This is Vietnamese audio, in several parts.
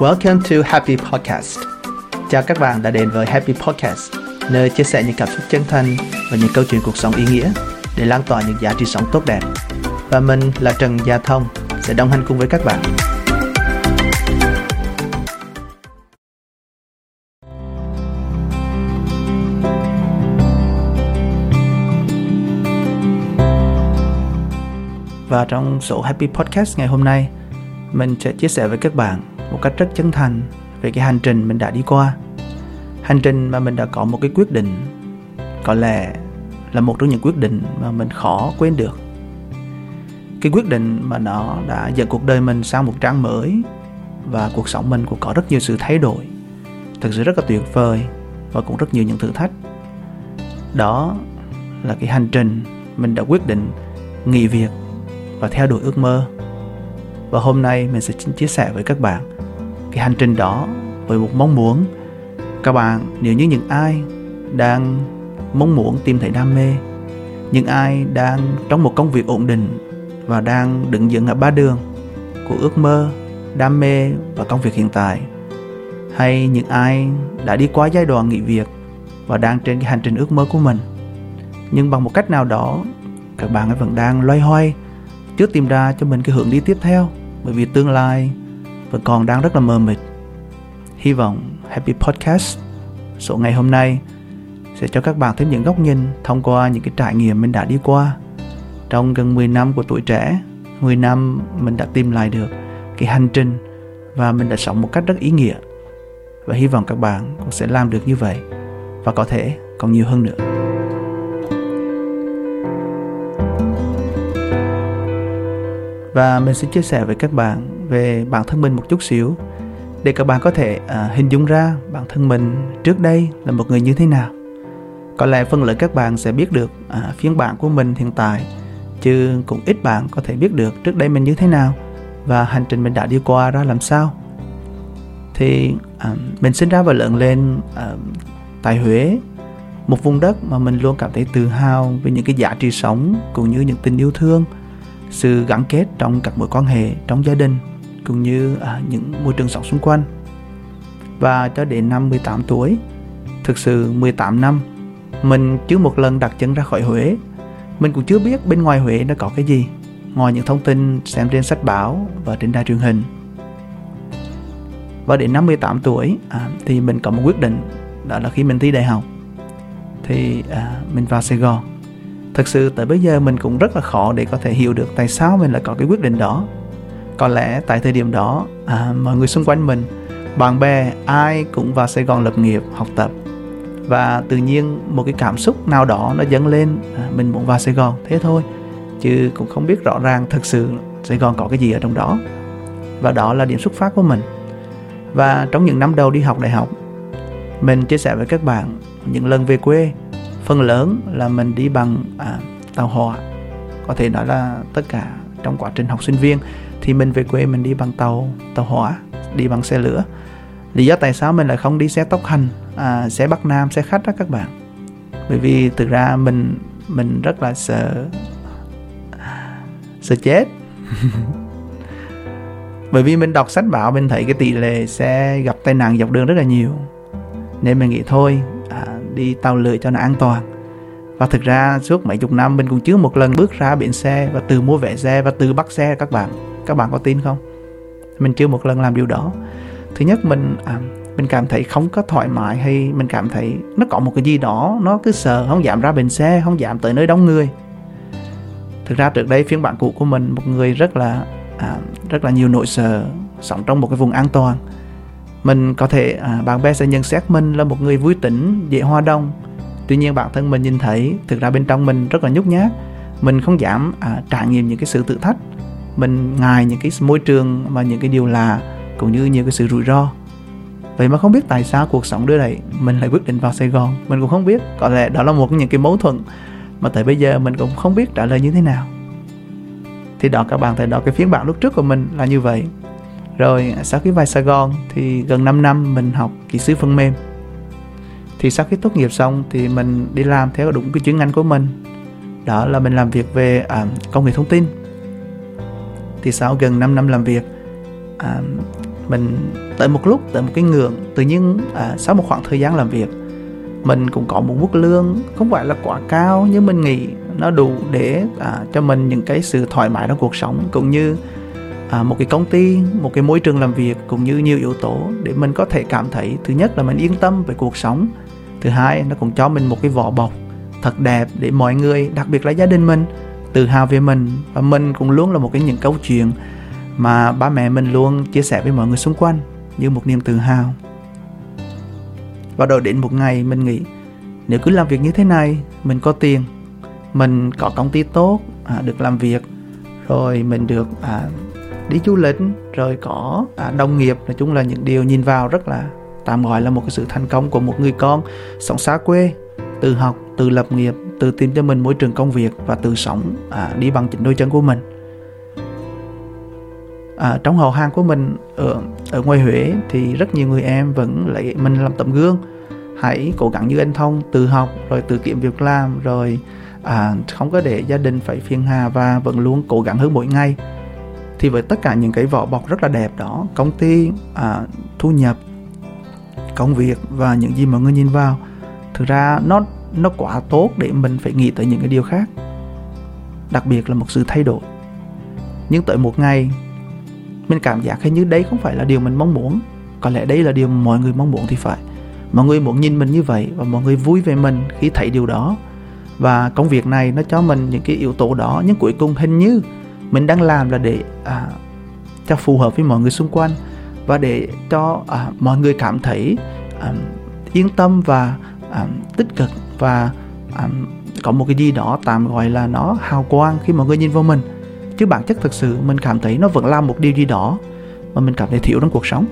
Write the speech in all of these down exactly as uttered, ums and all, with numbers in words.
Welcome to Happy Podcast. Chào các bạn đã đến với Happy Podcast, nơi chia sẻ những cảm xúc chân thành và những câu chuyện cuộc sống ý nghĩa để lan tỏa những giá trị sống tốt đẹp. Và mình là Trần Gia Thông sẽ đồng hành cùng với các bạn. Và trong số Happy Podcast ngày hôm nay, mình sẽ chia sẻ với các bạn một cách rất chân thành về cái hành trình mình đã đi qua. Hành trình mà mình đã có một cái quyết định, có lẽ là một trong những quyết định mà mình khó quên được. Cái quyết định mà nó đã dẫn cuộc đời mình sang một trang mới, và cuộc sống mình cũng có rất nhiều sự thay đổi, thực sự rất là tuyệt vời, và cũng rất nhiều những thử thách. Đó là cái hành trình mình đã quyết định nghỉ việc và theo đuổi ước mơ. Và hôm nay mình sẽ chia sẻ với các bạn cái hành trình đó với một mong muốn. Các bạn, nếu như những ai đang mong muốn tìm thấy đam mê, những ai đang trong một công việc ổn định và đang đứng giữa ngã ba đường của ước mơ, đam mê và công việc hiện tại, hay những ai đã đi qua giai đoạn nghỉ việc và đang trên cái hành trình ước mơ của mình, nhưng bằng một cách nào đó các bạn ấy vẫn đang loay hoay trước tìm ra cho mình cái hướng đi tiếp theo, bởi vì tương lai vẫn còn đang rất là mờ mịt. Hy vọng Happy Podcast số ngày hôm nay sẽ cho các bạn thêm những góc nhìn thông qua những cái trải nghiệm mình đã đi qua. Trong gần mười năm của tuổi trẻ, mười năm mình đã tìm lại được cái hành trình và mình đã sống một cách rất ý nghĩa. Và hy vọng các bạn cũng sẽ làm được như vậy, và có thể còn nhiều hơn nữa. Và mình sẽ chia sẻ với các bạn về bản thân mình một chút xíu, để các bạn có thể à, hình dung ra bản thân mình trước đây là một người như thế nào. Có lẽ phần lớn các bạn sẽ biết được à, phiên bản của mình hiện tại, chứ cũng ít bạn có thể biết được trước đây mình như thế nào và hành trình mình đã đi qua ra làm sao. Thì à, mình sinh ra và lớn lên à, tại Huế, một vùng đất mà mình luôn cảm thấy tự hào về những cái giá trị sống cũng như những tình yêu thương, sự gắn kết trong các mối quan hệ trong gia đình cũng như à, những môi trường sống xung quanh. Và cho đến năm mười tám tuổi, thực sự mười tám năm, mình chưa một lần đặt chân ra khỏi Huế. Mình cũng chưa biết bên ngoài Huế nó có cái gì, ngoài những thông tin xem trên sách báo và trên đài truyền hình. Và đến năm mười tám tuổi à, thì mình có một quyết định, đó là khi mình thi đại học thì à, mình vào Sài Gòn. Thực sự tới bây giờ mình cũng rất là khó để có thể hiểu được tại sao mình lại có cái quyết định đó. Có lẽ tại thời điểm đó, à, mọi người xung quanh mình, bạn bè ai cũng vào Sài Gòn lập nghiệp, học tập. Và tự nhiên một cái cảm xúc nào đó nó dâng lên, à, mình muốn vào Sài Gòn thế thôi, chứ cũng không biết rõ ràng thực sự Sài Gòn có cái gì ở trong đó. Và đó là điểm xuất phát của mình. Và trong những năm đầu đi học đại học, mình chia sẻ với các bạn những lần về quê, phần lớn là mình đi bằng à, tàu hỏa. Có thể nói là tất cả trong quá trình học sinh viên thì mình về quê mình đi bằng tàu tàu hỏa, đi bằng xe lửa. Lý do tại sao mình lại không đi xe tốc hành, à, xe Bắc Nam, xe khách đó các bạn, bởi vì thực ra mình mình rất là sợ sợ chết. Bởi vì mình đọc sách báo, mình thấy cái tỷ lệ xe gặp tai nạn dọc đường rất là nhiều, nên mình nghĩ thôi à, đi tàu lửa cho nó an toàn. Và thực ra suốt mấy chục năm mình cũng chưa một lần bước ra bến xe và tự mua vé xe và tự bắt xe các bạn. Các bạn có tin không? Mình chưa một lần làm điều đó. Thứ nhất mình à, mình cảm thấy không có thoải mái, hay mình cảm thấy nó có một cái gì đó, nó cứ sợ, không dám ra bến xe, không dám tới nơi đông người. Thực ra trước đây phiên bản cũ của mình, một người rất là à, rất là nhiều nỗi sợ, sống trong một cái vùng an toàn. Mình có thể, à, bạn bè sẽ nhận xét mình là một người vui tính, dễ hòa đồng. Tuy nhiên bản thân mình nhìn thấy, thực ra bên trong mình rất là nhút nhát. Mình không dám à, trải nghiệm những cái sự thử thách. Mình ngại những cái môi trường mà những cái điều lạ, cũng như nhiều cái sự rủi ro. Vậy mà không biết tại sao cuộc sống đưa đẩy, mình lại quyết định vào Sài Gòn. Mình cũng không biết, có lẽ đó là một trong những cái mâu thuẫn mà tới bây giờ mình cũng không biết trả lời như thế nào. Thì đó các bạn thấy đó, cái phiên bản lúc trước của mình là như vậy. Rồi sau khi vào Sài Gòn thì gần năm năm mình học kỹ sư phần mềm. Thì sau khi tốt nghiệp xong thì mình đi làm theo đúng cái chuyên ngành của mình. Đó là mình làm việc về à, công nghệ thông tin. Thì sau gần năm năm làm việc à, Mình tới một lúc, tới một cái ngưỡng, tự nhiên à, sau một khoảng thời gian làm việc, mình cũng có một mức lương không phải là quá cao, nhưng mình nghĩ nó đủ để à, cho mình những cái sự thoải mái trong cuộc sống, cũng như à, một cái công ty, một cái môi trường làm việc, cũng như nhiều yếu tố để mình có thể cảm thấy, thứ nhất là mình yên tâm về cuộc sống, thứ hai nó cũng cho mình một cái vỏ bọc thật đẹp để mọi người, đặc biệt là gia đình mình, tự hào về mình. Và mình cũng luôn là một cái những câu chuyện mà ba mẹ mình luôn chia sẻ với mọi người xung quanh như một niềm tự hào. Và rồi đến một ngày mình nghĩ, nếu cứ làm việc như thế này, mình có tiền, mình có công ty tốt, à, được làm việc, rồi mình được à, đi du lịch, rồi có à, đồng nghiệp, nói chung là những điều nhìn vào rất là tạm gọi là một cái sự thành công của một người con sống xa quê, tự học, tự lập nghiệp, tự tìm cho mình môi trường công việc và tự sống à, đi bằng chính đôi chân của mình. À, trong hậu hàng của mình ở, ở ngoài Huế thì rất nhiều người em vẫn lấy mình làm tấm gương. Hãy cố gắng như anh Thông, tự học, rồi tự kiếm việc làm, rồi à, không có để gia đình phải phiền hà, và vẫn luôn cố gắng hơn mỗi ngày. Thì với tất cả những cái vỏ bọc rất là đẹp đó, công ty, à, thu nhập, công việc và những gì mọi người nhìn vào, thực ra nó, nó quá tốt để mình phải nghĩ tới những cái điều khác, đặc biệt là một sự thay đổi. Nhưng tới một ngày mình cảm giác hình như đấy không phải là điều mình mong muốn. Có lẽ đấy là điều mọi người mong muốn thì phải. Mọi người muốn nhìn mình như vậy và mọi người vui về mình khi thấy điều đó. Và công việc này nó cho mình những cái yếu tố đó, nhưng cuối cùng hình như mình đang làm là để à, cho phù hợp với mọi người xung quanh, và để cho à, mọi người cảm thấy à, yên tâm và à, tích cực, và à, có một cái gì đó tạm gọi là nó hào quang khi mọi người nhìn vào mình. Chứ bản chất thực sự mình cảm thấy nó vẫn là một điều gì đó mà mình cảm thấy thiếu trong cuộc sống.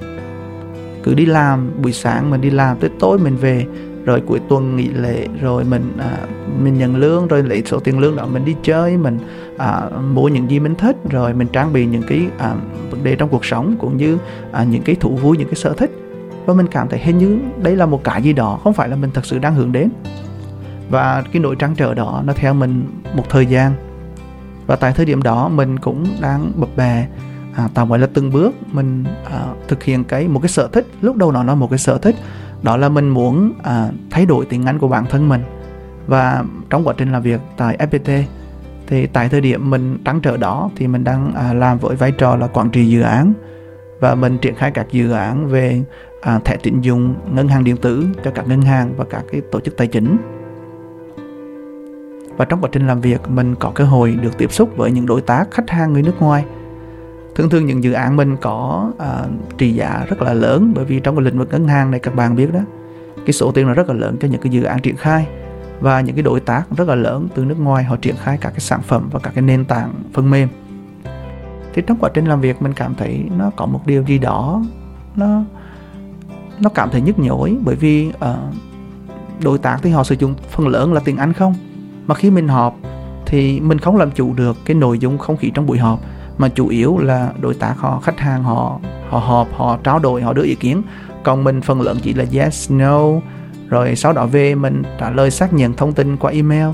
Cứ đi làm, buổi sáng mình đi làm tới tối mình về, rồi cuối tuần nghỉ lễ, rồi mình à, mình nhận lương, rồi lấy số tiền lương đó mình đi chơi, mình à, mua những gì mình thích, rồi mình trang bị những cái à, vấn đề trong cuộc sống, cũng như à, những cái thú vui, những cái sở thích. Và mình cảm thấy hình như đây là một cái gì đó không phải là mình thật sự đang hướng đến. Và cái nỗi trăn trở đó nó theo mình một thời gian. Và tại thời điểm đó mình cũng đang bập bẹ, à, tạm gọi là từng bước mình à, thực hiện cái một cái sở thích. Lúc đầu nó là một cái sở thích, đó là mình muốn à, thay đổi tiếng Anh của bản thân mình. Và trong quá trình làm việc tại ép pê tê thì tại thời điểm mình trăn trở đó thì mình đang à, làm với vai trò là quản trị dự án, và mình triển khai các dự án về à, thẻ tín dụng, ngân hàng điện tử cho các ngân hàng và các cái tổ chức tài chính. Và trong quá trình làm việc mình có cơ hội được tiếp xúc với những đối tác, khách hàng người nước ngoài. Thường thường những dự án mình có à, trị giá rất là lớn, bởi vì trong cái lĩnh vực ngân hàng này các bạn biết đó, cái số tiền nó rất là lớn cho những cái dự án triển khai, và những cái đối tác rất là lớn từ nước ngoài họ triển khai các cái sản phẩm và các cái nền tảng phần mềm. Thì trong quá trình làm việc mình cảm thấy nó có một điều gì đó nó nó cảm thấy nhức nhối, bởi vì à, đối tác thì họ sử dụng phần lớn là tiếng Anh không. Mà khi mình họp thì mình không làm chủ được cái nội dung không khí trong buổi họp, mà chủ yếu là đối tác họ, khách hàng họ, họ họp, họ trao đổi, họ đưa ý kiến. Còn mình phần lớn chỉ là yes, no, rồi sau đó về mình trả lời xác nhận thông tin qua email.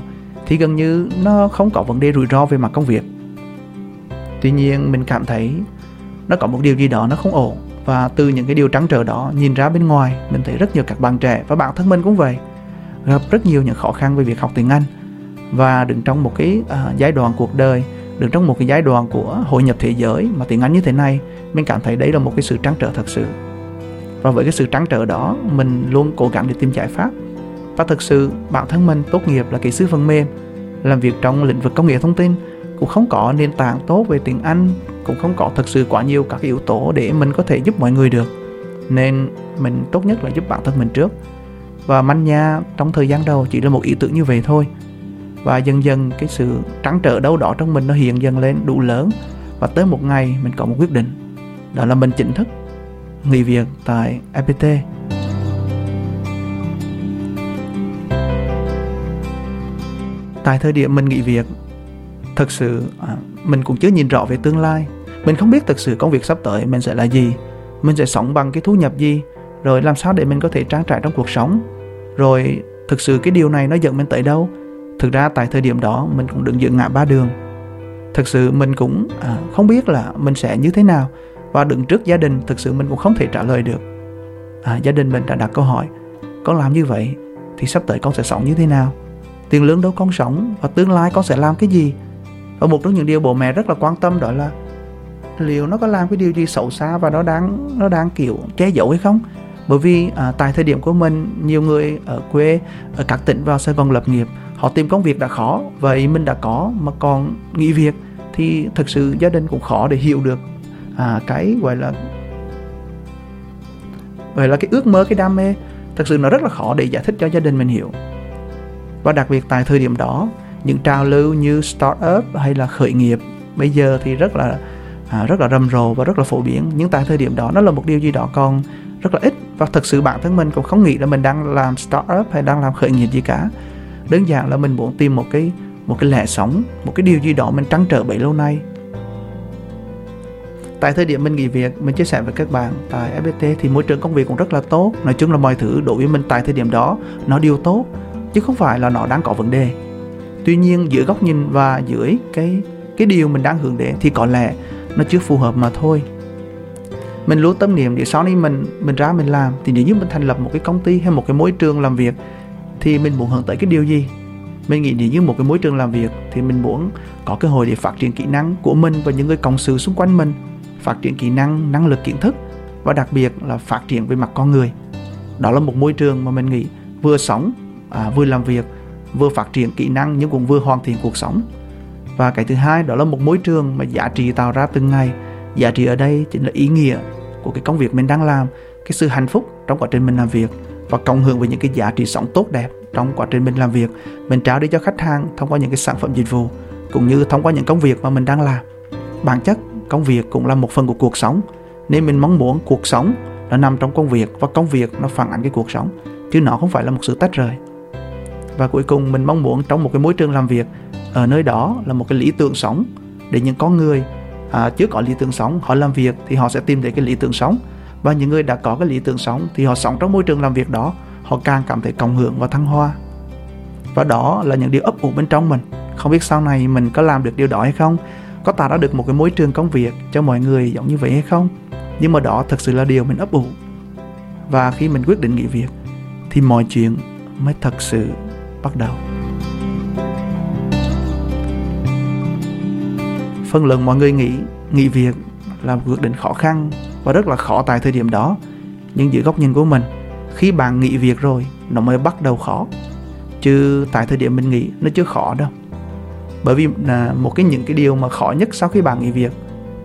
Thì gần như nó không có vấn đề rủi ro về mặt công việc. Tuy nhiên mình cảm thấy nó có một điều gì đó nó không ổn. Và từ những cái điều trăn trở đó nhìn ra bên ngoài, mình thấy rất nhiều các bạn trẻ, và bản thân mình cũng vậy, gặp rất nhiều những khó khăn về việc học tiếng Anh, và đứng trong một cái uh, giai đoạn cuộc đời, đứng trong một cái giai đoạn của hội nhập thế giới mà tiếng Anh như thế này, mình cảm thấy đấy là một cái sự trăn trở thật sự. Và với cái sự trăn trở đó, mình luôn cố gắng để tìm giải pháp. Và thực sự bản thân mình tốt nghiệp là kỹ sư phần mềm, làm việc trong lĩnh vực công nghệ thông tin, cũng không có nền tảng tốt về tiếng Anh, cũng không có thực sự quá nhiều các yếu tố để mình có thể giúp mọi người được. Nên mình tốt nhất là giúp bản thân mình trước. Và manh nha trong thời gian đầu chỉ là một ý tưởng như vậy thôi. Và dần dần cái sự trăn trở đâu đó trong mình nó hiện dần lên đủ lớn. Và tới một ngày mình có một quyết định, đó là mình chính thức nghỉ việc tại ép pê tê. Tại thời điểm mình nghỉ việc, thật sự à, mình cũng chưa nhìn rõ về tương lai. Mình không biết thực sự công việc sắp tới mình sẽ là gì, mình sẽ sống bằng cái thu nhập gì, rồi làm sao để mình có thể trang trải trong cuộc sống, rồi thực sự cái điều này nó dẫn mình tới đâu. Thực ra tại thời điểm đó mình cũng đứng giữa ngã ba đường. Thực sự mình cũng à, không biết là mình sẽ như thế nào. và đứng trước gia đình, thực sự mình cũng không thể trả lời được. À, gia đình mình đã đặt câu hỏi, con làm như vậy thì sắp tới con sẽ sống như thế nào? Tiền lương đâu con sống? Và tương lai con sẽ làm cái gì? Và một trong những điều bố mẹ rất là quan tâm đó là liệu nó có làm cái điều gì xấu xa và nó đang, nó đang kiểu che giấu hay không? Bởi vì à, tại thời điểm của mình, nhiều người ở quê, ở các tỉnh vào Sài Gòn lập nghiệp, họ tìm công việc đã khó, vậy mình đã có mà còn nghỉ việc thì thực sự gia đình cũng khó để hiểu được à, cái gọi là vậy là cái ước mơ, cái đam mê. Thực sự nó rất là khó để giải thích cho gia đình mình hiểu. Và đặc biệt tại thời điểm đó, những trào lưu như startup hay là khởi nghiệp bây giờ thì rất là à, rất là rầm rộ và rất là phổ biến. Nhưng tại thời điểm đó nó là một điều gì đó còn rất là ít. Và thực sự bản thân mình cũng không nghĩ là mình đang làm startup hay đang làm khởi nghiệp gì cả. Đơn giản là mình muốn tìm một cái, một cái lẽ sống, một cái điều gì đó mình trăn trở bấy lâu nay. Tại thời điểm mình nghỉ việc, mình chia sẻ với các bạn, tại ép pê tê thì môi trường công việc cũng rất là tốt. Nói chung là mọi thứ đối với mình tại thời điểm đó nó đều tốt, chứ không phải là nó đang có vấn đề. Tuy nhiên giữa góc nhìn và dưới cái, cái điều mình đang hướng đến thì có lẽ nó chưa phù hợp mà thôi. Mình luôn tâm niệm để sau này mình, mình ra mình làm, thì nếu như mình thành lập một cái công ty hay một cái môi trường làm việc thì mình muốn hướng tới cái điều gì? Mình nghĩ nếu như một cái môi trường làm việc thì mình muốn có cơ hội để phát triển kỹ năng của mình và những người cộng sự xung quanh mình, phát triển kỹ năng, năng lực kiến thức và đặc biệt là phát triển về mặt con người. Đó là một môi trường mà mình nghĩ vừa sống, à, vừa làm việc, vừa phát triển kỹ năng nhưng cũng vừa hoàn thiện cuộc sống. Và cái thứ hai đó là một môi trường mà giá trị tạo ra từng ngày. Giá trị ở đây chính là ý nghĩa của cái công việc mình đang làm, cái sự hạnh phúc trong quá trình mình làm việc và cộng hưởng với những cái giá trị sống tốt đẹp trong quá trình mình làm việc, mình trao đi cho khách hàng thông qua những cái sản phẩm dịch vụ cũng như thông qua những công việc mà mình đang làm. Bản chất công việc cũng là một phần của cuộc sống, nên mình mong muốn cuộc sống nó nằm trong công việc và công việc nó phản ánh cái cuộc sống, chứ nó không phải là một sự tách rời. Và cuối cùng mình mong muốn trong một cái môi trường làm việc, ở nơi đó là một cái lý tưởng sống để những con người à, chưa có lý tưởng sống, họ làm việc thì họ sẽ tìm thấy cái lý tưởng sống, và những người đã có cái lý tưởng sống thì họ sống trong môi trường làm việc đó, họ càng cảm thấy cộng hưởng và thăng hoa. Và đó là những điều ấp ủ bên trong mình. Không biết sau này mình có làm được điều đó hay không, có tạo ra được một cái môi trường công việc cho mọi người giống như vậy hay không. Nhưng mà đó thật sự là điều mình ấp ủ. Và khi mình quyết định nghỉ việc thì mọi chuyện mới thật sự bắt đầu. Phần lớn mọi người nghĩ nghỉ việc là một quyết định khó khăn và rất là khó tại thời điểm đó. Nhưng dưới góc nhìn của mình, khi bạn nghỉ việc rồi nó mới bắt đầu khó, chứ tại thời điểm mình nghỉ nó chưa khó đâu. Bởi vì là một cái những cái điều mà khó nhất sau khi bạn nghỉ việc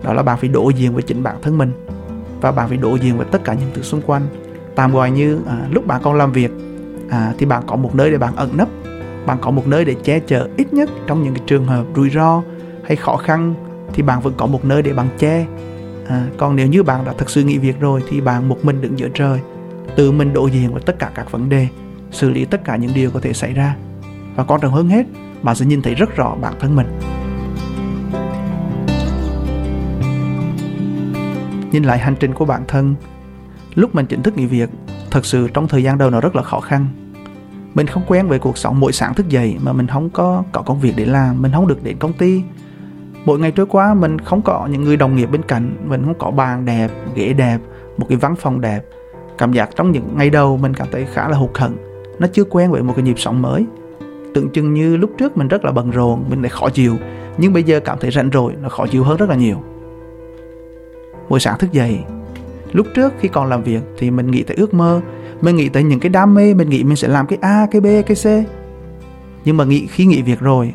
đó là bạn phải đối diện với chính bản thân mình, và bạn phải đối diện với tất cả những thứ xung quanh. Tạm gọi như à, lúc bạn còn làm việc à, thì bạn có một nơi để bạn ẩn nấp, bạn có một nơi để che chở, ít nhất trong những cái trường hợp rủi ro hay khó khăn thì bạn vẫn có một nơi để bạn che. À, còn nếu như bạn đã thực sự nghỉ việc rồi thì bạn một mình đứng giữa trời, tự mình đối diện với tất cả các vấn đề, xử lý tất cả những điều có thể xảy ra. Và quan trọng hơn hết, bạn sẽ nhìn thấy rất rõ bản thân mình. Nhìn lại hành trình của bản thân, lúc mình chính thức nghỉ việc, thật sự trong thời gian đầu nó rất là khó khăn. Mình không quen với cuộc sống mỗi sáng thức dậy mà mình không có, có công việc để làm, mình không được đến công ty. Mỗi ngày trôi qua mình không có những người đồng nghiệp bên cạnh, mình không có bàn đẹp, ghế đẹp, một cái văn phòng đẹp. Cảm giác trong những ngày đầu mình cảm thấy khá là hụt hẫng, nó chưa quen với một cái nhịp sống mới. Tưởng chừng như lúc trước mình rất là bận rộn, mình lại khó chịu, nhưng bây giờ cảm thấy rảnh rỗi, nó khó chịu hơn rất là nhiều. Mỗi sáng thức dậy, lúc trước khi còn làm việc thì mình nghĩ tới ước mơ, mình nghĩ tới những cái đam mê, mình nghĩ mình sẽ làm cái A, cái B, cái C. Nhưng mà nghĩ, khi nghỉ việc rồi,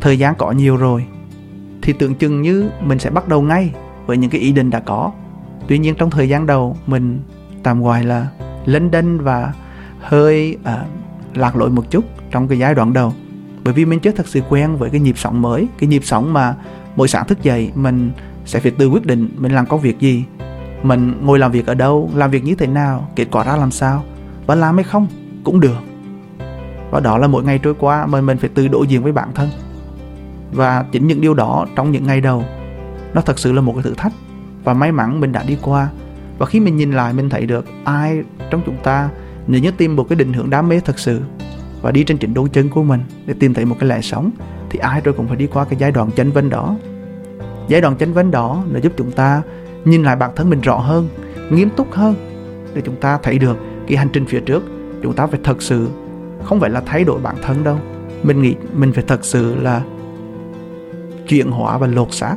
thời gian có nhiều rồi, thì tưởng chừng như mình sẽ bắt đầu ngay với những cái ý định đã có. Tuy nhiên trong thời gian đầu mình tạm gọi là lênh đênh và hơi à, lạc lối một chút trong cái giai đoạn đầu, bởi vì mình chưa thật sự quen với cái nhịp sống mới, cái nhịp sống mà mỗi sáng thức dậy mình sẽ phải tự quyết định mình làm công việc gì, mình ngồi làm việc ở đâu, làm việc như thế nào, kết quả ra làm sao, và làm hay không cũng được. Và đó là mỗi ngày trôi qua mình mình phải tự đối diện với bản thân. Và chính những điều đó trong những ngày đầu nó thật sự là một cái thử thách, và may mắn mình đã đi qua. Và khi mình nhìn lại mình thấy được ai trong chúng ta nếu như tìm một cái định hướng đam mê thật sự và đi trên chính đôi chân của mình để tìm thấy một cái lẽ sống, thì ai rồi cũng phải đi qua cái giai đoạn chênh vênh đó. Giai đoạn chênh vênh đó nó giúp chúng ta nhìn lại bản thân mình rõ hơn, nghiêm túc hơn, để chúng ta thấy được cái hành trình phía trước. Chúng ta phải thật sự, không phải là thay đổi bản thân đâu, mình nghĩ mình phải thật sự là chuyển hóa và lột xác.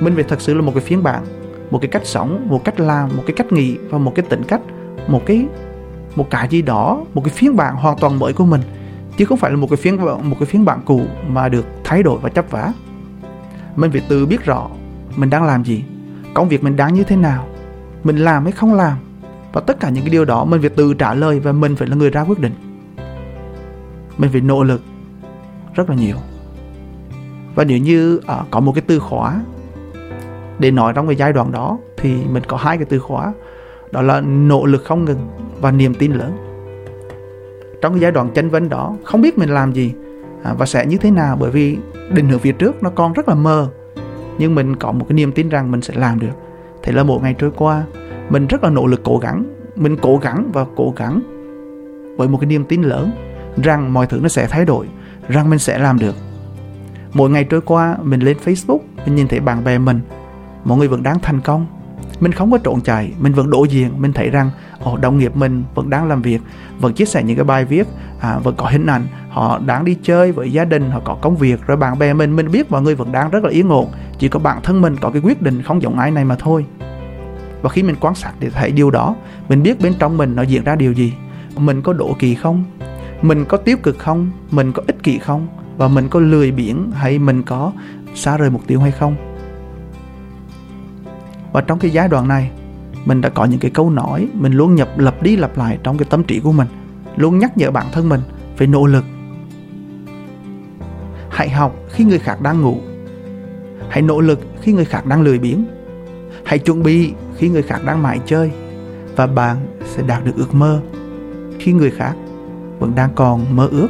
Mình phải thật sự là một cái phiên bản, một cái cách sống, một cách làm, một cái cách nghĩ và một cái tính cách, một cái một cái gì đó, một cái phiên bản hoàn toàn mới của mình, chứ không phải là một cái phiên một cái phiên bản cũ mà được thay đổi và chấp vá. Mình phải tự biết rõ mình đang làm gì, công việc mình đang như thế nào, mình làm hay không làm, và tất cả những cái điều đó mình phải tự trả lời và mình phải là người ra quyết định. Mình phải nỗ lực rất là nhiều. Và nếu như à, có một cái từ khóa để nói trong cái giai đoạn đó thì mình có hai cái từ khóa, đó là nỗ lực không ngừng và niềm tin lớn. Trong cái giai đoạn chánh vấn đó, không biết mình làm gì à, và sẽ như thế nào, bởi vì định hướng phía trước nó còn rất là mơ, nhưng mình có một cái niềm tin rằng mình sẽ làm được. Thế là mỗi ngày trôi qua, mình rất là nỗ lực cố gắng, mình cố gắng và cố gắng với một cái niềm tin lớn rằng mọi thứ nó sẽ thay đổi, rằng mình sẽ làm được. Mỗi ngày trôi qua, mình lên Facebook, mình nhìn thấy bạn bè mình, mọi người vẫn đang thành công, mình không có trộn chạy, mình vẫn đối diện, mình thấy rằng oh, đồng nghiệp mình vẫn đang làm việc, vẫn chia sẻ những cái bài viết, à, vẫn có hình ảnh, họ đang đi chơi với gia đình, họ có công việc. Rồi bạn bè mình, mình biết mọi người vẫn đang rất là yên ổn, chỉ có bản thân mình có cái quyết định không giống ai này mà thôi. Và khi mình quan sát để thấy điều đó, mình biết bên trong mình nó diễn ra điều gì. Mình có đổ kỳ không? Mình có tiêu cực không? Mình có ích kỷ không? Và mình có lười biếng hay mình có xa rời mục tiêu hay không? Và trong cái giai đoạn này, mình đã có những cái câu nói mình luôn nhập lặp đi lặp lại trong cái tâm trí của mình, luôn nhắc nhở bản thân mình phải nỗ lực. Hãy học khi người khác đang ngủ. Hãy nỗ lực khi người khác đang lười biếng. Hãy chuẩn bị khi người khác đang mải chơi. Và bạn sẽ đạt được ước mơ khi người khác vẫn đang còn mơ ước.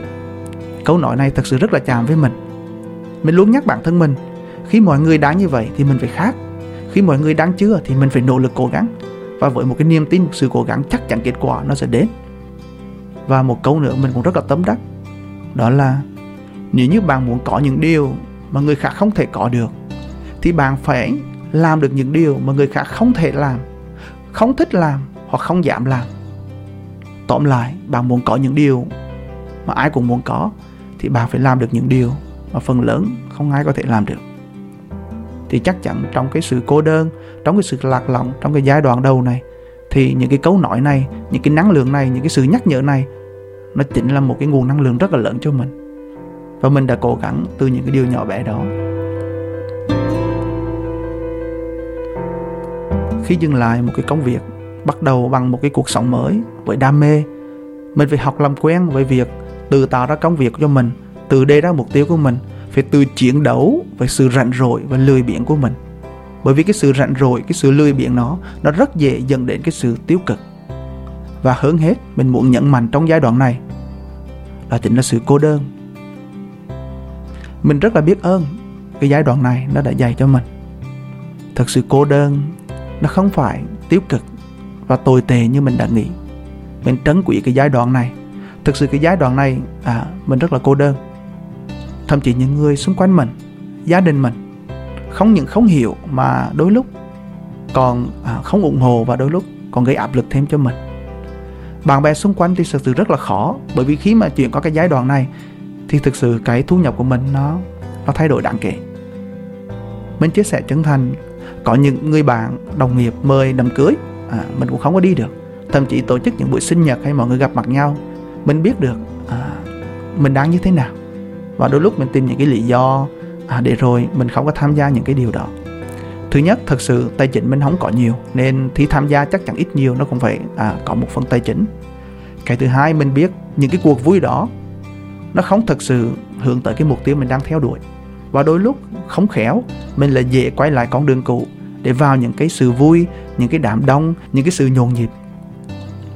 Câu nói này thật sự rất là chạm với mình. Mình luôn nhắc bản thân mình, khi mọi người đã như vậy thì mình phải khác. Khi mọi người đang chưa thì mình phải nỗ lực cố gắng. Và với một cái niềm tin, một sự cố gắng, chắc chắn kết quả nó sẽ đến. Và một câu nữa mình cũng rất là tâm đắc, đó là nếu như bạn muốn có những điều mà người khác không thể có được thì bạn phải làm được những điều mà người khác không thể làm, không thích làm hoặc không dám làm. Tóm lại, bạn muốn có những điều mà ai cũng muốn có thì bạn phải làm được những điều mà phần lớn không ai có thể làm được. Thì chắc chắn trong cái sự cô đơn, trong cái sự lạc lõng, trong cái giai đoạn đầu này, thì những cái câu nói này, những cái năng lượng này, những cái sự nhắc nhở này, nó chính là một cái nguồn năng lượng rất là lớn cho mình. Và mình đã cố gắng từ những cái điều nhỏ bé đó. Khi dừng lại một cái công việc, bắt đầu bằng một cái cuộc sống mới với đam mê, mình phải học làm quen với việc tự tạo ra công việc cho mình, tự đề ra mục tiêu của mình, phải tự chiến đấu với sự rảnh rỗi và lười biếng của mình. Bởi vì cái sự rảnh rỗi, cái sự lười biếng nó nó rất dễ dẫn đến cái sự tiêu cực. Và hơn hết, mình muốn nhấn mạnh trong giai đoạn này là chính là sự cô đơn. Mình rất là biết ơn cái giai đoạn này nó đã dạy cho mình. Thật sự cô đơn nó không phải tiêu cực và tồi tệ như mình đã nghĩ. Mình trân quý cái giai đoạn này. Thực sự cái giai đoạn này à, mình rất là cô đơn. Thậm chí những người xung quanh mình, gia đình mình, không những không hiểu mà đôi lúc còn à, không ủng hộ, và đôi lúc còn gây áp lực thêm cho mình. Bạn bè xung quanh thì thực sự rất là khó, bởi vì khi mà chuyển qua cái giai đoạn này thì thực sự cái thu nhập của mình nó, nó thay đổi đáng kể. Mình chia sẻ chân thành, có những người bạn, đồng nghiệp mời đám cưới à, mình cũng không có đi được. Thậm chí tổ chức những buổi sinh nhật hay mọi người gặp mặt nhau, mình biết được à, mình đang như thế nào. Và đôi lúc mình tìm những cái lý do à, để rồi mình không có tham gia những cái điều đó. Thứ nhất, thật sự tài chính mình không có nhiều, nên thì tham gia chắc chắn ít nhiều nó cũng phải à, có một phần tài chính. Cái thứ hai, mình biết những cái cuộc vui đó nó không thật sự hướng tới cái mục tiêu mình đang theo đuổi. Và đôi lúc không khéo mình lại dễ quay lại con đường cũ, để vào những cái sự vui, những cái đám đông, những cái sự nhộn nhịp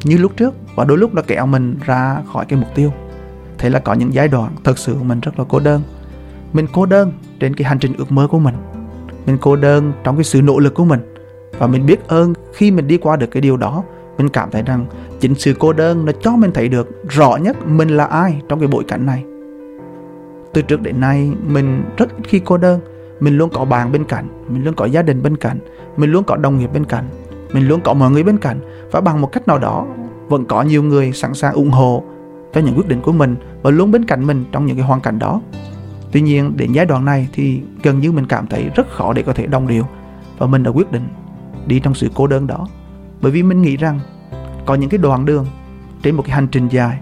như lúc trước. Và đôi lúc nó kéo mình ra khỏi cái mục tiêu. Thế là có những giai đoạn thật sự mình rất là cô đơn. Mình cô đơn trên cái hành trình ước mơ của mình, mình cô đơn trong cái sự nỗ lực của mình. Và mình biết ơn khi mình đi qua được cái điều đó. Mình cảm thấy rằng chính sự cô đơn nó cho mình thấy được rõ nhất mình là ai trong cái bối cảnh này. Từ trước đến nay mình rất ít khi cô đơn. Mình luôn có bạn bên cạnh, mình luôn có gia đình bên cạnh, mình luôn có đồng nghiệp bên cạnh, mình luôn có mọi người bên cạnh. Và bằng một cách nào đó vẫn có nhiều người sẵn sàng ủng hộ cho những quyết định của mình và luôn bên cạnh mình trong những cái hoàn cảnh đó. Tuy nhiên đến giai đoạn này thì gần như mình cảm thấy rất khó để có thể đồng điệu, và mình đã quyết định đi trong sự cô đơn đó. Bởi vì mình nghĩ rằng có những cái đoạn đường trên một cái hành trình dài,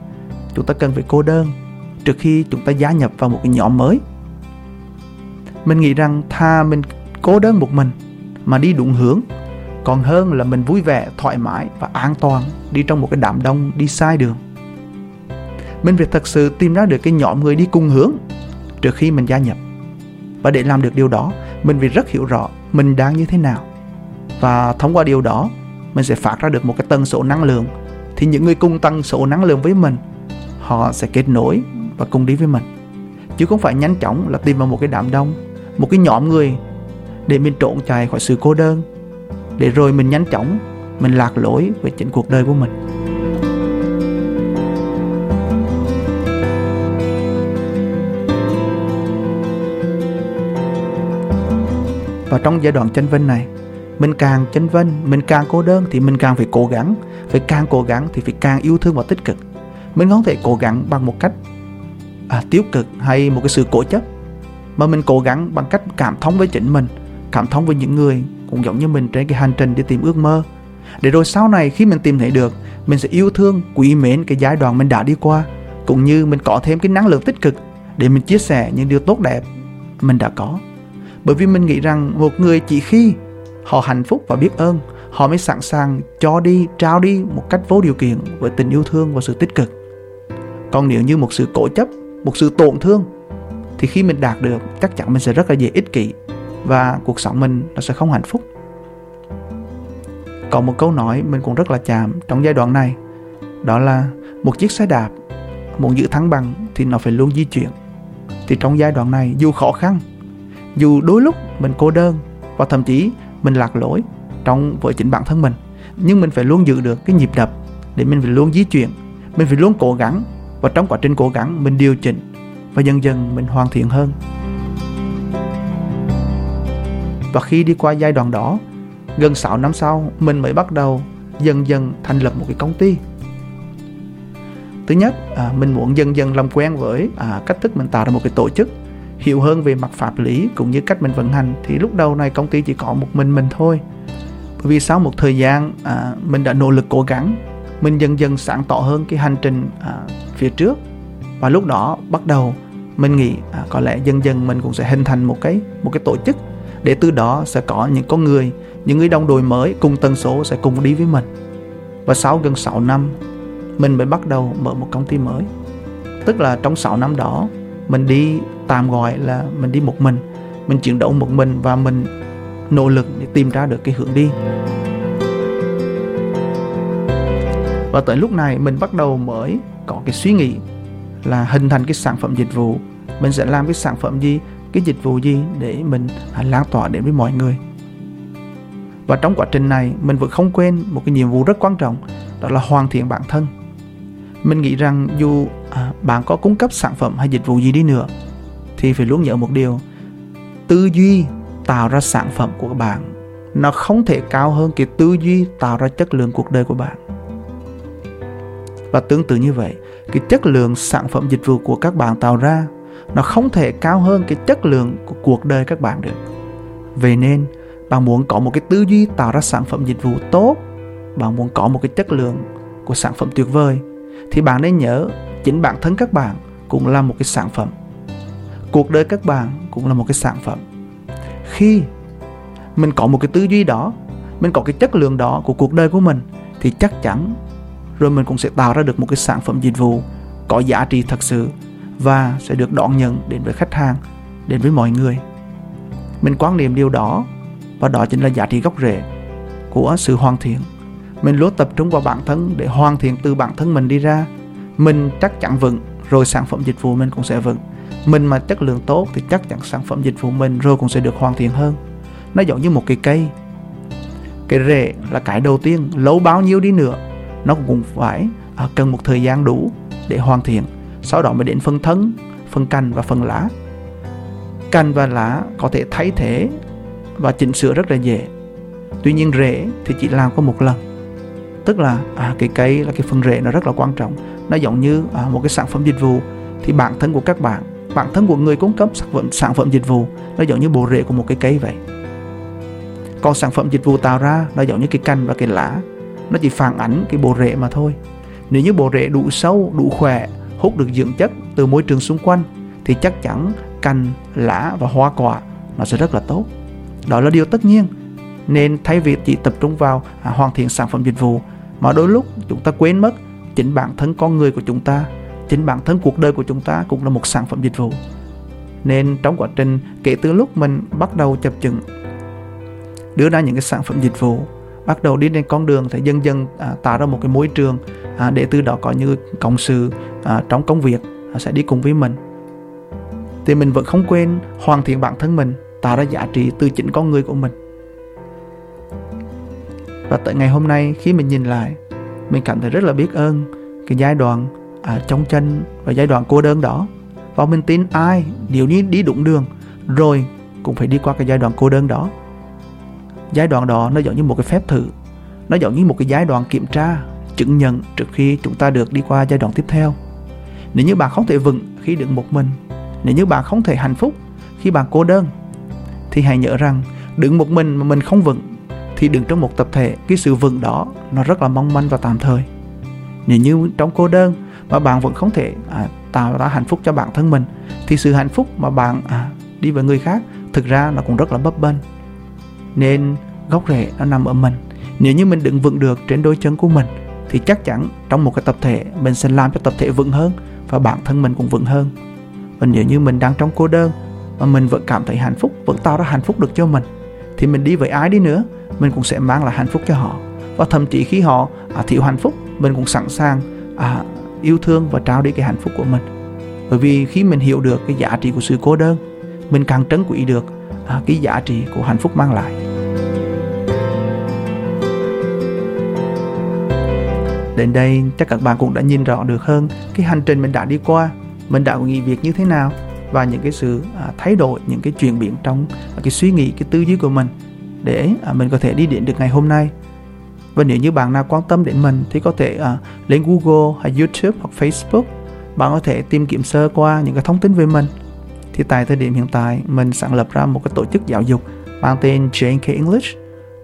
chúng ta cần phải cô đơn trước khi chúng ta gia nhập vào một cái nhóm mới. Mình nghĩ rằng thà mình cô đơn một mình mà đi đúng hướng, còn hơn là mình vui vẻ, thoải mái và an toàn đi trong một cái đám đông đi sai đường. Mình phải thật sự tìm ra được cái nhóm người đi cùng hướng trước khi mình gia nhập. Và để làm được điều đó, mình phải rất hiểu rõ mình đang như thế nào. Và thông qua điều đó, mình sẽ phát ra được một cái tần số năng lượng. Thì những người cùng tần số năng lượng với mình, họ sẽ kết nối và cùng đi với mình. Chứ không phải nhanh chóng là tìm vào một cái đám đông, một cái nhóm người để mình trốn chạy khỏi sự cô đơn, để rồi mình nhanh chóng mình lạc lối về chính cuộc đời của mình. Và trong giai đoạn chênh vênh này, mình càng chênh vênh, mình càng cô đơn thì mình càng phải cố gắng. Phải càng cố gắng thì phải càng yêu thương và tích cực. Mình không thể cố gắng bằng một cách à, tiêu cực hay một cái sự cố chấp, mà mình cố gắng bằng cách cảm thông với chính mình, cảm thông với những người cũng giống như mình trên cái hành trình đi tìm ước mơ. Để rồi sau này khi mình tìm thấy được, mình sẽ yêu thương, quý mến cái giai đoạn mình đã đi qua, cũng như mình có thêm cái năng lượng tích cực để mình chia sẻ những điều tốt đẹp mình đã có. Bởi vì mình nghĩ rằng một người chỉ khi họ hạnh phúc và biết ơn, họ mới sẵn sàng cho đi, trao đi một cách vô điều kiện với tình yêu thương và sự tích cực. Còn nếu như một sự cố chấp, một sự tổn thương, thì khi mình đạt được, chắc chắn mình sẽ rất là dễ ích kỷ, và cuộc sống mình nó sẽ không hạnh phúc. Còn một câu nói mình cũng rất là chạm trong giai đoạn này, đó là một chiếc xe đạp muốn giữ thăng bằng thì nó phải luôn di chuyển. Thì trong giai đoạn này, dù khó khăn, dù đôi lúc mình cô đơn và thậm chí mình lạc lối trong với chính bản thân mình, nhưng mình phải luôn giữ được cái nhịp đập để mình phải luôn di chuyển, mình phải luôn cố gắng, và trong quá trình cố gắng mình điều chỉnh và dần dần mình hoàn thiện hơn. Và khi đi qua giai đoạn đó, gần sáu năm sau mình mới bắt đầu dần dần thành lập một cái công ty. Thứ nhất, à, mình muốn dần dần làm quen với à, cách thức mình tạo ra một cái tổ chức, hiểu hơn về mặt pháp lý cũng như cách mình vận hành. Thì lúc đầu này công ty chỉ có một mình mình thôi. Bởi vì sau một thời gian à, mình đã nỗ lực cố gắng, mình dần dần sáng tỏ hơn cái hành trình à, phía trước. Và lúc đó bắt đầu mình nghĩ à, có lẽ dần dần mình cũng sẽ hình thành một cái, một cái tổ chức, để từ đó sẽ có những con người, những người đồng đội mới cùng tần số sẽ cùng đi với mình. Và sau gần sáu năm mình mới bắt đầu mở một công ty mới. Tức là trong sáu năm đó mình đi, tạm gọi là mình đi một mình, mình chiến đấu một mình và mình nỗ lực để tìm ra được cái hướng đi. Và tới lúc này mình bắt đầu mới có cái suy nghĩ là hình thành cái sản phẩm dịch vụ. Mình sẽ làm cái sản phẩm gì, cái dịch vụ gì để mình lan tỏa đến với mọi người. Và trong quá trình này mình vẫn không quên một cái nhiệm vụ rất quan trọng, đó là hoàn thiện bản thân. Mình nghĩ rằng dù à, bạn có cung cấp sản phẩm hay dịch vụ gì đi nữa, thì phải luôn nhớ một điều: tư duy tạo ra sản phẩm của bạn nó không thể cao hơn cái tư duy tạo ra chất lượng cuộc đời của bạn. Và tương tự như vậy, cái chất lượng sản phẩm dịch vụ của các bạn tạo ra nó không thể cao hơn cái chất lượng của cuộc đời các bạn được. Vậy nên bạn muốn có một cái tư duy tạo ra sản phẩm dịch vụ tốt, bạn muốn có một cái chất lượng của sản phẩm tuyệt vời, thì bạn nên nhớ chính bản thân các bạn cũng là một cái sản phẩm, cuộc đời các bạn cũng là một cái sản phẩm. Khi mình có một cái tư duy đó, mình có cái chất lượng đó của cuộc đời của mình, thì chắc chắn rồi mình cũng sẽ tạo ra được một cái sản phẩm dịch vụ có giá trị thật sự và sẽ được đón nhận đến với khách hàng, đến với mọi người. Mình quan niệm điều đó, và đó chính là giá trị gốc rễ của sự hoàn thiện. Mình luôn tập trung vào bản thân để hoàn thiện từ bản thân mình đi ra. Mình chắc chắn vững, rồi sản phẩm dịch vụ mình cũng sẽ vững. Mình mà chất lượng tốt thì chắc chắn sản phẩm dịch vụ mình rồi cũng sẽ được hoàn thiện hơn. Nó giống như một cái cây. Cái rễ là cái đầu tiên, lâu bao nhiêu đi nữa nó cũng phải à, cần một thời gian đủ để hoàn thiện. Sau đó mới đến phần thân, phần cành và phần lá. Cành và lá có thể thay thế và chỉnh sửa rất là dễ. Tuy nhiên rễ thì chỉ làm có một lần. Tức là à, cái cây là cái phần rễ nó rất là quan trọng. Nó giống như à, một cái sản phẩm dịch vụ thì bản thân của các bạn, bản thân của người cung cấp sản phẩm, sản phẩm dịch vụ nó giống như bộ rễ của một cái cây vậy. Còn sản phẩm dịch vụ tạo ra nó giống như cái cành và cái lá, nó chỉ phản ánh cái bộ rễ mà thôi. Nếu như bộ rễ đủ sâu, đủ khỏe, hút được dưỡng chất từ môi trường xung quanh thì chắc chắn cành, lá và hoa quả nó sẽ rất là tốt. Đó là điều tất nhiên. Nên thay vì chỉ tập trung vào à, hoàn thiện sản phẩm dịch vụ, mà đôi lúc chúng ta quên mất chính bản thân con người của chúng ta, chính bản thân cuộc đời của chúng ta cũng là một sản phẩm dịch vụ. Nên trong quá trình kể từ lúc mình bắt đầu chập chững đưa ra những cái sản phẩm dịch vụ, bắt đầu đi trên con đường thì dần dần à, tạo ra một cái môi trường à, để từ đó có những cộng sự à, trong công việc à, sẽ đi cùng với mình. Thì mình vẫn không quên hoàn thiện bản thân mình, tạo ra giá trị từ chính con người của mình. Và tới ngày hôm nay khi mình nhìn lại, mình cảm thấy rất là biết ơn cái giai đoạn à, trong chân và giai đoạn cô đơn đó. Và mình tin ai nếu như đi đúng đường rồi cũng phải đi qua cái giai đoạn cô đơn đó. Giai đoạn đó nó giống như một cái phép thử, nó giống như một cái giai đoạn kiểm tra, chứng nhận trước khi chúng ta được đi qua giai đoạn tiếp theo. Nếu như bạn không thể vững khi đứng một mình, nếu như bạn không thể hạnh phúc khi bạn cô đơn, thì hãy nhớ rằng đứng một mình mà mình không vững thì đứng trong một tập thể, cái sự vững đó nó rất là mong manh và tạm thời. Nếu như trong cô đơn mà bạn vẫn không thể à, tạo ra hạnh phúc cho bản thân mình, thì sự hạnh phúc mà bạn à, đi với người khác thực ra nó cũng rất là bấp bênh. Nên gốc rễ nó nằm ở mình. Nếu như mình đứng vững được trên đôi chân của mình thì chắc chắn trong một cái tập thể mình sẽ làm cho tập thể vững hơn và bản thân mình cũng vững hơn. Và nếu như mình đang trong cô đơn mà mình vẫn cảm thấy hạnh phúc, vẫn tạo ra hạnh phúc được cho mình, thì mình đi với ai đi nữa mình cũng sẽ mang lại hạnh phúc cho họ. Và thậm chí khi họ à, thiếu hạnh phúc, mình cũng sẵn sàng à, yêu thương và trao đi cái hạnh phúc của mình. Bởi vì khi mình hiểu được cái giá trị của sự cô đơn, mình càng trân quý được à, cái giá trị của hạnh phúc mang lại. Đến đây chắc các bạn cũng đã nhìn rõ được hơn cái hành trình mình đã đi qua, mình đã nghĩ việc như thế nào và những cái sự à, thay đổi, những cái chuyển biến trong à, cái suy nghĩ, cái tư duy của mình để à, mình có thể đi đến được ngày hôm nay. Và nếu như bạn nào quan tâm đến mình thì có thể à, lên Google hay YouTube hoặc Facebook, bạn có thể tìm kiếm sơ qua những cái thông tin về mình. Thì tại thời điểm hiện tại mình sáng lập ra một cái tổ chức giáo dục mang tên Jane English,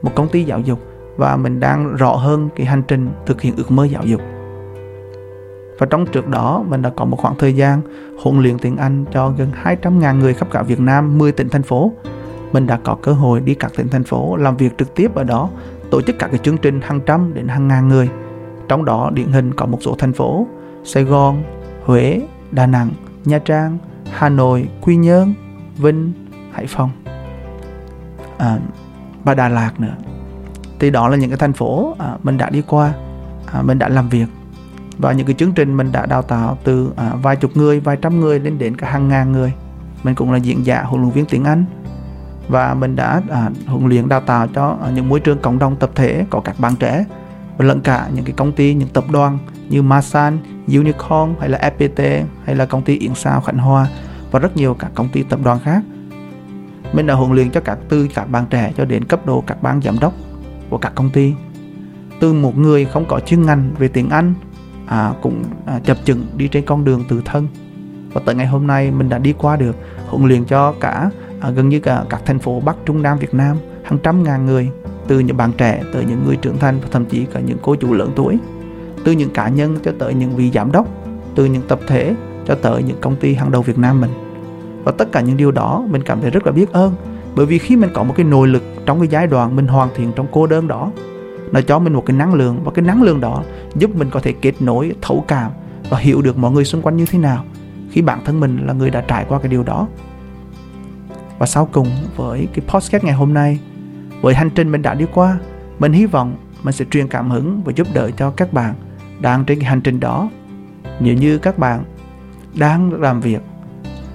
một công ty giáo dục, và mình đang rõ hơn cái hành trình thực hiện ước mơ giáo dục. Và trong trước đó mình đã có một khoảng thời gian huấn luyện tiếng Anh cho gần hai trăm nghìn người khắp cả Việt Nam, mười tỉnh thành phố. Mình đã có cơ hội đi các tỉnh thành phố làm việc trực tiếp ở đó, tổ chức các cái chương trình hàng trăm đến hàng ngàn người. Trong đó điển hình có một số thành phố Sài Gòn, Huế, Đà Nẵng, Nha Trang, Hà Nội, Quy Nhơn, Vinh, Hải Phòng à, và Đà Lạt nữa. Thì đó là những cái thành phố à, mình đã đi qua, à, mình đã làm việc. Và những cái chương trình mình đã đào tạo từ à, vài chục người, vài trăm người đến đến cả hàng ngàn người. Mình cũng là diễn giả, huấn luyện viên tiếng Anh. Và mình đã à, huấn luyện đào tạo cho à, những môi trường cộng đồng tập thể có các bạn trẻ, và lẫn cả những cái công ty, những tập đoàn như Masan, Unicorn hay là ép pê tê hay là công ty Yến Sào Khánh Hòa và rất nhiều các công ty tập đoàn khác. Mình đã huấn luyện cho các tư các bạn trẻ cho đến cấp độ các ban giám đốc của các công ty. Từ một người không có chuyên ngành về tiếng Anh à, cũng à, chập chững đi trên con đường tự thân, và tới ngày hôm nay mình đã đi qua được huấn luyện cho cả à, gần như cả các thành phố Bắc, Trung, Nam Việt Nam, hàng trăm ngàn người, từ những bạn trẻ tới những người trưởng thành và thậm chí cả những cô chú lớn tuổi, từ những cá nhân cho tới những vị giám đốc, từ những tập thể cho tới những công ty hàng đầu Việt Nam mình. Và tất cả những điều đó mình cảm thấy rất là biết ơn, bởi vì khi mình có một cái nội lực trong cái giai đoạn mình hoàn thiện trong cô đơn đó, nó cho mình một cái năng lượng, và cái năng lượng đó giúp mình có thể kết nối, thấu cảm và hiểu được mọi người xung quanh như thế nào khi bản thân mình là người đã trải qua cái điều đó. Và sau cùng với cái podcast ngày hôm nay, với hành trình mình đã đi qua, mình hy vọng mình sẽ truyền cảm hứng và giúp đỡ cho các bạn đang trên cái hành trình đó. Nếu như các bạn đang làm việc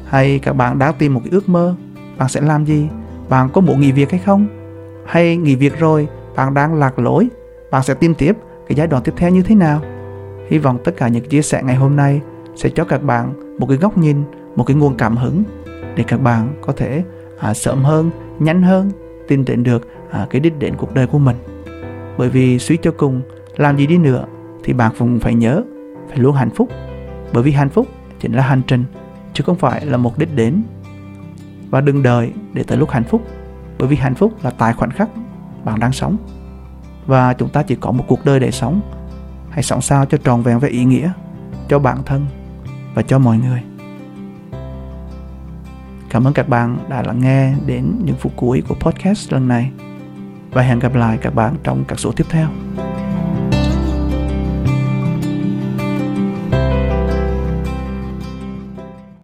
hay các bạn đã tìm một cái ước mơ, bạn sẽ làm gì? Bạn có muốn nghỉ việc hay không? Hay nghỉ việc rồi bạn đang lạc lối, bạn sẽ tìm tiếp cái giai đoạn tiếp theo như thế nào? Hy vọng tất cả những chia sẻ ngày hôm nay sẽ cho các bạn một cái góc nhìn, một cái nguồn cảm hứng để các bạn có thể à, sớm hơn, nhanh hơn tìm đến được à, cái đích đến cuộc đời của mình. Bởi vì suy cho cùng, làm gì đi nữa thì bạn cũng phải nhớ, phải luôn hạnh phúc. Bởi vì hạnh phúc chính là hành trình, chứ không phải là một đích đến. Và đừng đợi để tới lúc hạnh phúc, bởi vì hạnh phúc là tại khoảnh khắc bạn đang sống. Và chúng ta chỉ có một cuộc đời để sống. Hãy sống sao cho tròn vẹn với ý nghĩa, cho bản thân và cho mọi người. Cảm ơn các bạn đã lắng nghe đến những phút cuối của podcast lần này. Và hẹn gặp lại các bạn trong các số tiếp theo.